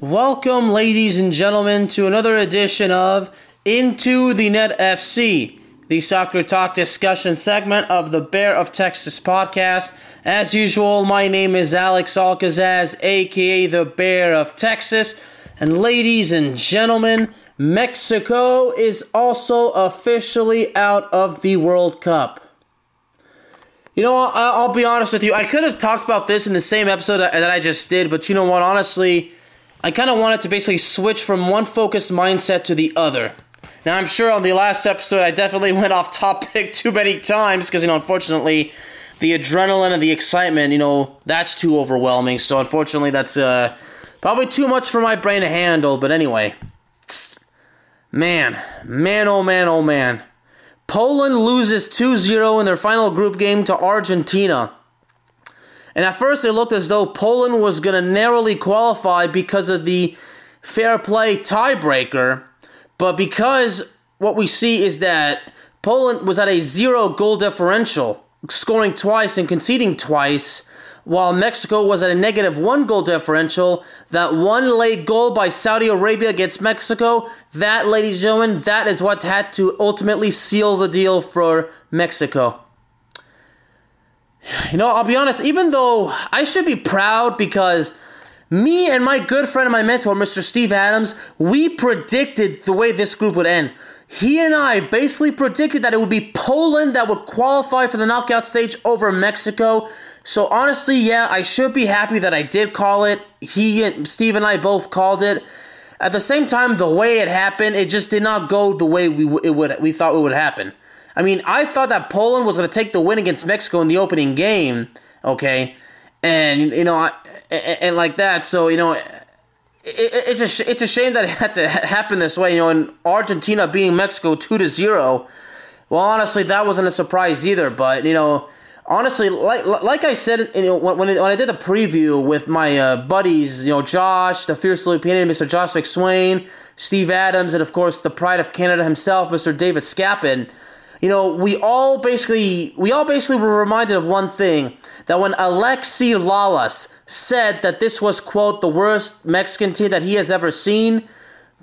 Welcome, ladies and gentlemen, to another edition of Into the Net FC, the soccer talk discussion segment of the Bear of Texas podcast. As usual, my name is Alex Alcazaz, a.k.a. the Bear of Texas. And ladies and gentlemen, Mexico is also officially out of the World Cup. You know, I'll be honest with you, I could have talked about this in the same episode that I just did, but you know what, honestly, I kind of wanted to basically switch from one focused mindset to the other. Now, I'm sure on the last episode, I definitely went off topic too many times because, you know, unfortunately, the adrenaline and the excitement, you know, that's too overwhelming. So, unfortunately, that's probably too much for my brain to handle. But anyway, man. Poland loses 2-0 in their final group game to Argentina. And at first it looked as though Poland was going to narrowly qualify because of the fair play tiebreaker. But because what we see is that Poland was at a 0-goal differential, scoring twice and conceding twice, while Mexico was at a negative 1-goal differential. That one late goal by Saudi Arabia against Mexico, that, ladies and gentlemen, that is what had to ultimately seal the deal for Mexico. You know, I'll be honest, even though I should be proud because me and my good friend and my mentor, Mr. Steve Adams, we predicted the way this group would end. He and I basically predicted that it would be Poland that would qualify for the knockout stage over Mexico. So honestly, yeah, I should be happy that I did call it. Steve and I both called it. At the same time, the way it happened, it just did not go the way we thought it would happen. I mean, I thought that Poland was going to take the win against Mexico in the opening game, okay, and, you know, and like that, so, you know, it's a shame that it had to happen this way, you know, and Argentina beating Mexico 2-0, well, honestly, that wasn't a surprise either, but, you know, honestly, like I said, you know, when I did the preview with my buddies, you know, Josh, the Fierce Filipino, Mr. Josh McSwain, Steve Adams, and, of course, the pride of Canada himself, Mr. David Scappin, you know, we all basically were reminded of one thing, that when Alexi Lalas said that this was, quote, the worst Mexican team that he has ever seen,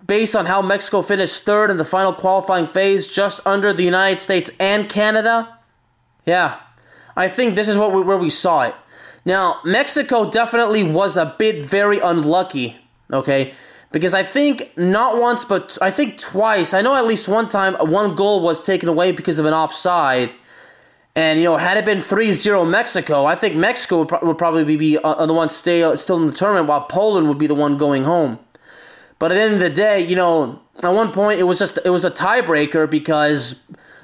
based on how Mexico finished third in the final qualifying phase, just under the United States and Canada, yeah, I think this is where we saw it. Now, Mexico definitely was a bit very unlucky, okay, because I think not once, but I think twice. I know at least one time, one goal was taken away because of an offside. And, you know, had it been 3-0 Mexico, I think Mexico would probably be the one still in the tournament, while Poland would be the one going home. But at the end of the day, you know, at one point it was a tiebreaker because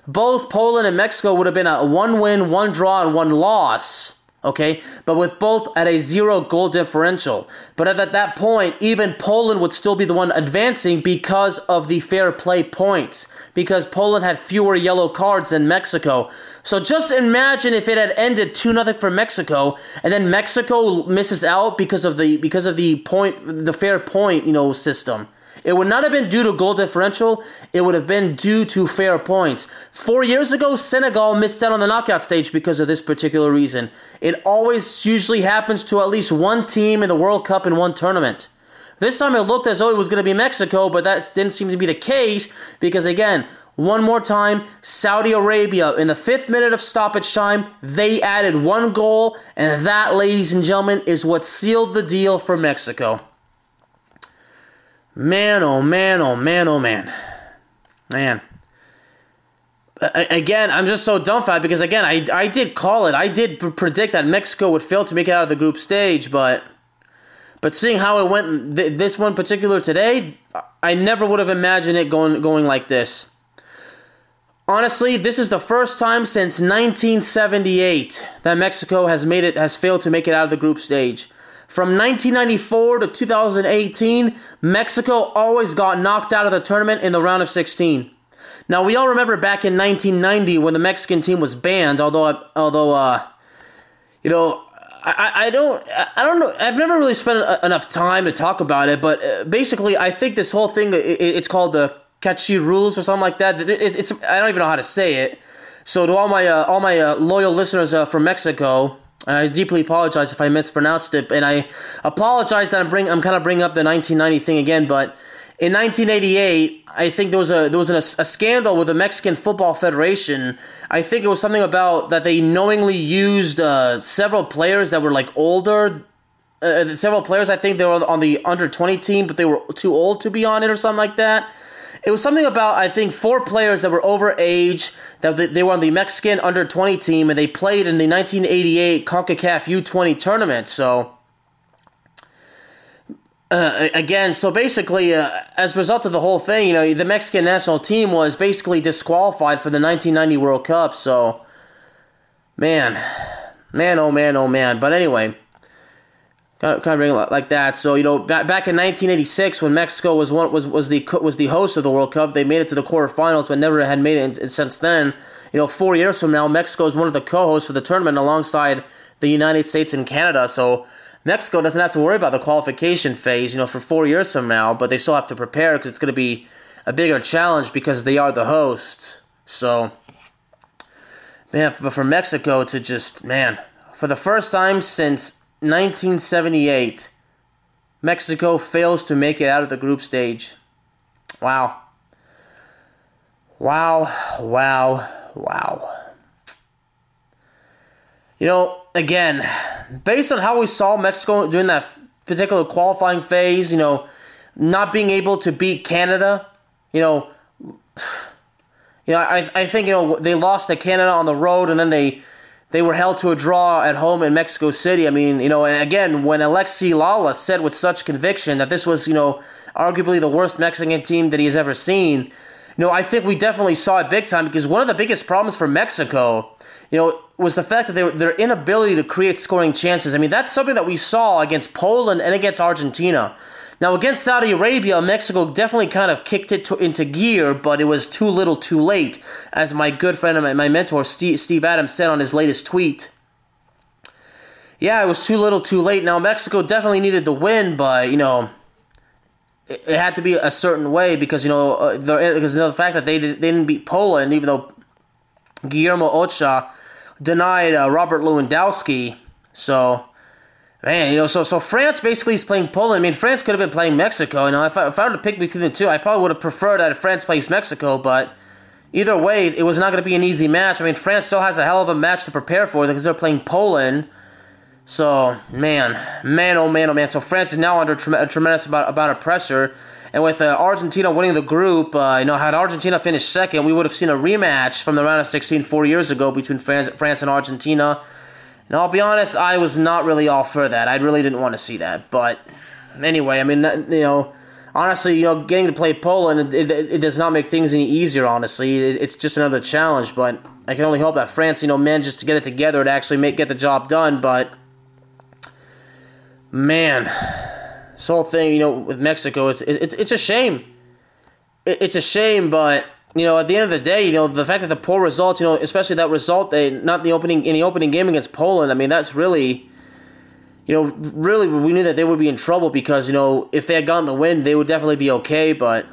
both Poland and Mexico would have been a one win, one draw, and one loss. Okay, but with both at a 0-goal differential. But at that point, even Poland would still be the one advancing because of the fair play points, because Poland had fewer yellow cards than Mexico. So just imagine if it had ended 2-0 for Mexico, and then Mexico misses out because of the point, the fair point, you know, system. It would not have been due to goal differential. It would have been due to fair points. 4 years ago, Senegal missed out on the knockout stage because of this particular reason. It always usually happens to at least one team in the World Cup in one tournament. This time it looked as though it was going to be Mexico, but that didn't seem to be the case because, again, one more time, Saudi Arabia, in the 5th minute of stoppage time, they added one goal, and that, ladies and gentlemen, is what sealed the deal for Mexico. Man, oh man, oh man, oh man. Man. Again, I'm just so dumbfounded because, again, I did call it. I did predict that Mexico would fail to make it out of the group stage, but seeing how it went this one particular today, I never would have imagined it going like this. Honestly, this is the first time since 1978 that Mexico has failed to make it out of the group stage. From 1994 to 2018, Mexico always got knocked out of the tournament in the round of 16. Now, we all remember back in 1990 when the Mexican team was banned, although I don't know. I've never really spent enough time to talk about it, but basically, I think this whole thing, it's called the Cachi rules or something like that. It's I don't even know how to say it. So to all my loyal listeners from Mexico, I deeply apologize if I mispronounced it, and I apologize that I'm kind of bringing up the 1990 thing again, but in 1988, I think there was a scandal with the Mexican Football Federation. I think it was something about that they knowingly used several players that were like older. Several players, I think they were on the under-20 team, but they were too old to be on it or something like that. It was something about, I think, 4 players that were over age, that they were on the Mexican under-20 team, and they played in the 1988 CONCACAF U20 tournament, so... as a result of the whole thing, the Mexican national team was basically disqualified for the 1990 World Cup, so, man, oh man, but anyway, kind of bring it like that, so, back in 1986, when Mexico was the host of the World Cup, they made it to the quarterfinals, but never had made it since then. 4 years from now, Mexico is one of the co-hosts for the tournament alongside the United States and Canada, so... Mexico doesn't have to worry about the qualification phase, for 4 years from now, but they still have to prepare because it's going to be a bigger challenge because they are the hosts. So, man, but for Mexico to just, for the first time since 1978, Mexico fails to make it out of the group stage. Wow. Again, based on how we saw Mexico during that particular qualifying phase, not being able to beat Canada, I think, they lost to Canada on the road, and then they were held to a draw at home in Mexico City. I mean, and again, when Alexi Lalas said with such conviction that this was, arguably the worst Mexican team that he has ever seen, I think we definitely saw it big time because one of the biggest problems for Mexico, was the fact that their inability to create scoring chances. I mean, that's something that we saw against Poland and against Argentina. Now, against Saudi Arabia, Mexico definitely kind of kicked it into gear, but it was too little too late, as my good friend and my mentor, Steve Adams, said on his latest tweet. Yeah, it was too little too late. Now, Mexico definitely needed the win, but, it had to be a certain way because, the fact that they didn't beat Poland, even though Guillermo Ochoa denied Robert Lewandowski. So, man, so France basically is playing Poland. I mean, France could have been playing Mexico. If I were to pick between the two, I probably would have preferred that France plays Mexico, but either way, it was not going to be an easy match. I mean, France still has a hell of a match to prepare for because they're playing Poland. So, man, oh man. So France is now under a tremendous amount of pressure. And with Argentina winning the group, had Argentina finished second, we would have seen a rematch from the round of 16 4 years ago between France and Argentina. And I'll be honest, I was not really all for that. I really didn't want to see that. But anyway, I mean, honestly, getting to play Poland, it does not make things any easier, honestly. It's just another challenge. But I can only hope that France, manages to get it together to actually get the job done. But, man... This whole thing, with Mexico, it's a shame. It's a shame, but at the end of the day, the fact that the poor results, especially that result, in the opening game against Poland. I mean, that's really, really we knew that they would be in trouble because if they had gotten the win, they would definitely be okay. But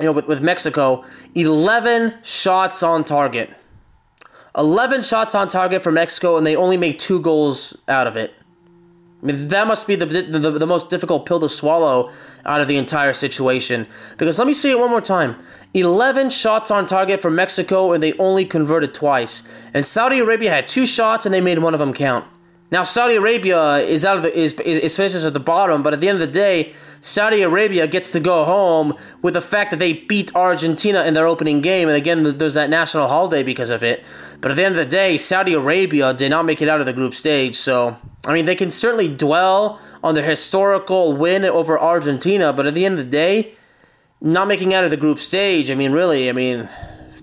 with Mexico, 11 shots on target, 11 shots on target for Mexico, and they only made 2 goals out of it. I mean, that must be the most difficult pill to swallow out of the entire situation. Because let me say it one more time. 11 shots on target for Mexico, and they only converted twice. And Saudi Arabia had 2 shots, and they made one of them count. Now, Saudi Arabia is out of the, is finishes at the bottom, but at the end of the day, Saudi Arabia gets to go home with the fact that they beat Argentina in their opening game, and again, there's that national holiday because of it. But at the end of the day, Saudi Arabia did not make it out of the group stage, so I mean, they can certainly dwell on their historical win over Argentina, but at the end of the day, not making out of the group stage, I mean, really, I mean,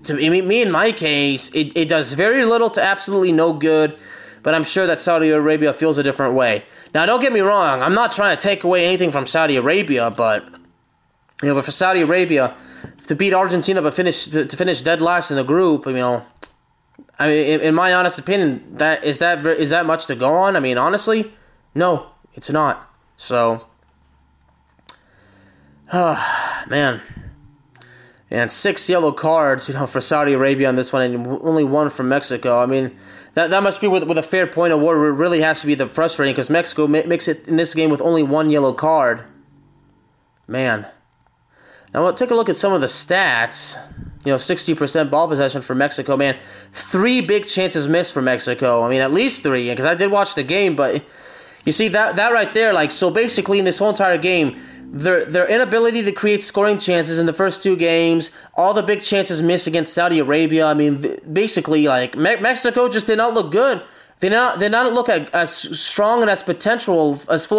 in my case, it does very little to absolutely no good. But I'm sure that Saudi Arabia feels a different way. Now, don't get me wrong. I'm not trying to take away anything from Saudi Arabia, but for Saudi Arabia to beat Argentina but finish dead last in the group, in my honest opinion, is that much to go on? I mean, honestly, no, it's not. So, man. And 6 yellow cards, for Saudi Arabia on this one, and only 1 from Mexico. I mean, that must be with a fair point award. It really has to be the frustrating, because Mexico makes it in this game with only 1 yellow card. Man. Now, we'll take a look at some of the stats. 60% ball possession for Mexico. Man, 3 big chances missed for Mexico. I mean, at least 3, because I did watch the game, but you see that right there, so basically in this whole entire game, their inability to create scoring chances in the first 2 games, all the big chances missed against Saudi Arabia. I mean, basically, Mexico just did not look good. They did not look as strong and as full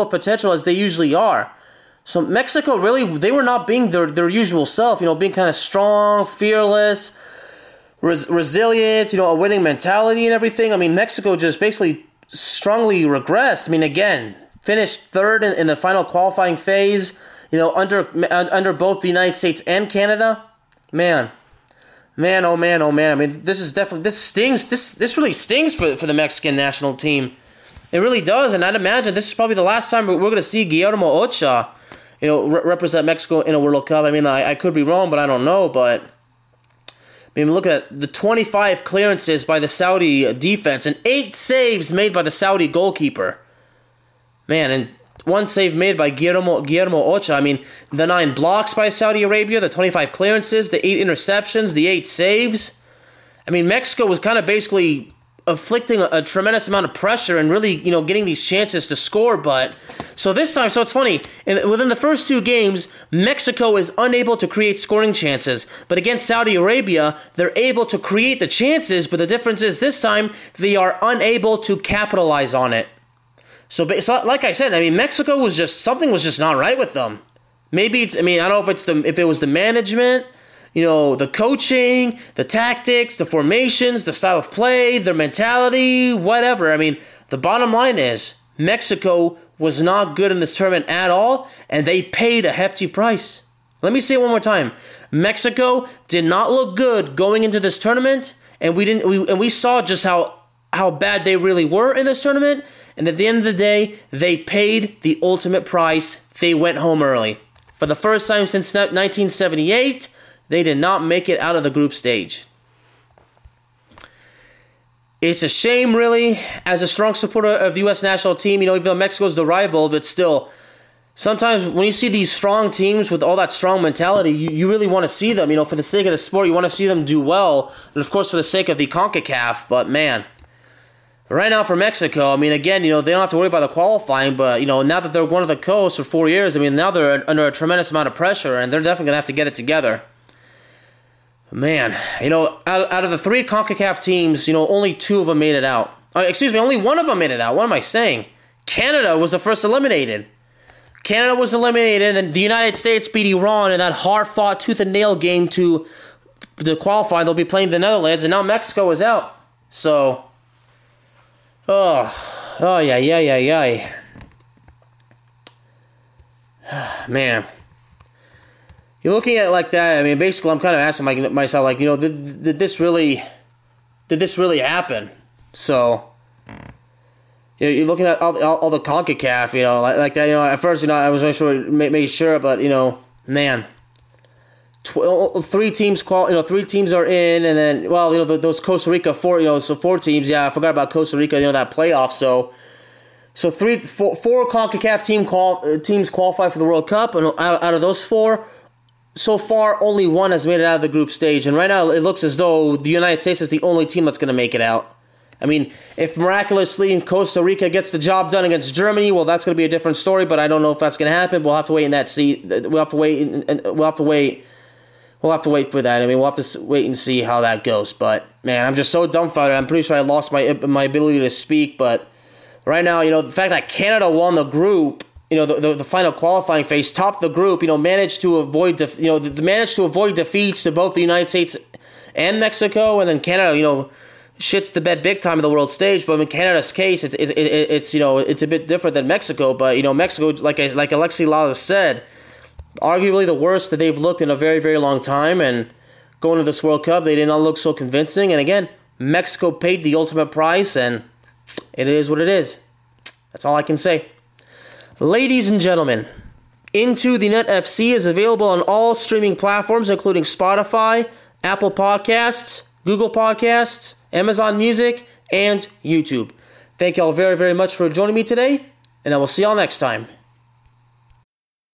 of potential as they usually are. So Mexico really, they were not being their usual self. Being kind of strong, fearless, resilient. A winning mentality and everything. I mean, Mexico just basically strongly regressed. I mean, again, finished 3rd in the final qualifying phase, under both the United States and Canada. Man, oh man, oh man. I mean, this is definitely, this stings, this really stings for the Mexican national team. It really does, and I'd imagine this is probably the last time we're going to see Guillermo Ochoa, represent Mexico in a World Cup. I mean, I could be wrong, but I don't know, but look at the 25 clearances by the Saudi defense and 8 saves made by the Saudi goalkeeper. Man, and 1 save made by Guillermo Ochoa. I mean, the 9 blocks by Saudi Arabia, the 25 clearances, the 8 interceptions, the 8 saves. I mean, Mexico was kind of basically inflicting a tremendous amount of pressure and really, getting these chances to score. But so this time, so it's funny. Within the first 2 games, Mexico is unable to create scoring chances. But against Saudi Arabia, they're able to create the chances. But the difference is this time they are unable to capitalize on it. So, like I said, Mexico was just, something was just not right with them. Maybe it's, I don't know if it was the management, the coaching, the tactics, the formations, the style of play, their mentality, whatever. The bottom line is Mexico was not good in this tournament at all, and they paid a hefty price. Let me say it one more time. Mexico did not look good going into this tournament, and we saw just how bad they really were in this tournament. And at the end of the day, they paid the ultimate price. They went home early. For the first time since 1978, they did not make it out of the group stage. It's a shame, really, as a strong supporter of the U.S. national team, even though Mexico's the rival, but still, sometimes when you see these strong teams with all that strong mentality, you really want to see them, for the sake of the sport, you want to see them do well, and of course for the sake of the CONCACAF, but man. Right now for Mexico, again, they don't have to worry about the qualifying, but, now that they're one of the coast for 4 years, now they're under a tremendous amount of pressure, and they're definitely going to have to get it together. Man, out of the 3 CONCACAF teams, only 2 of them made it out. Excuse me, only 1 of them made it out. What am I saying? Canada was the first eliminated. Canada was eliminated, and the United States beat Iran in that hard-fought tooth-and-nail game to qualify. They'll be playing the Netherlands, and now Mexico is out. So Oh, yeah. Man. You're looking at it like that, basically I'm kind of asking myself, did this really happen? So, you're looking at all the CONCACAF, like that, at first, I was making sure, but, man. 3 teams qual. 3 teams are in, and then those Costa Rica 4. So 4 teams. Yeah, I forgot about Costa Rica. That playoff. So 4 CONCACAF teams qualify for the World Cup, and out of those 4, so far only 1 has made it out of the group stage. And right now it looks as though the United States is the only team that's going to make it out. I mean, if miraculously Costa Rica gets the job done against Germany, well, that's going to be a different story. But I don't know if that's going to happen. We'll have to wait and see. We'll have to wait for that. I mean, we'll have to wait and see how that goes. But man, I'm just so dumbfounded. I'm pretty sure I lost my ability to speak. But right now, you know, the fact that Canada won the group, you know, the final qualifying phase, topped the group, you know, managed to avoid defeats to both the United States and Mexico, and then Canada, you know, shits the bed big time on the world stage. But in Canada's case, it's you know, it's a bit different than Mexico. But you know, Mexico, like Alexi Lalas said, arguably the worst that they've looked in a very, very long time, and going to this World Cup, they did not look so convincing. And again, Mexico paid the ultimate price, and it is what it is. That's all I can say. Ladies and gentlemen, Into the Net FC is available on all streaming platforms, including Spotify, Apple Podcasts, Google Podcasts, Amazon Music, and YouTube. Thank you all very, very much for joining me today, and I will see you all next time.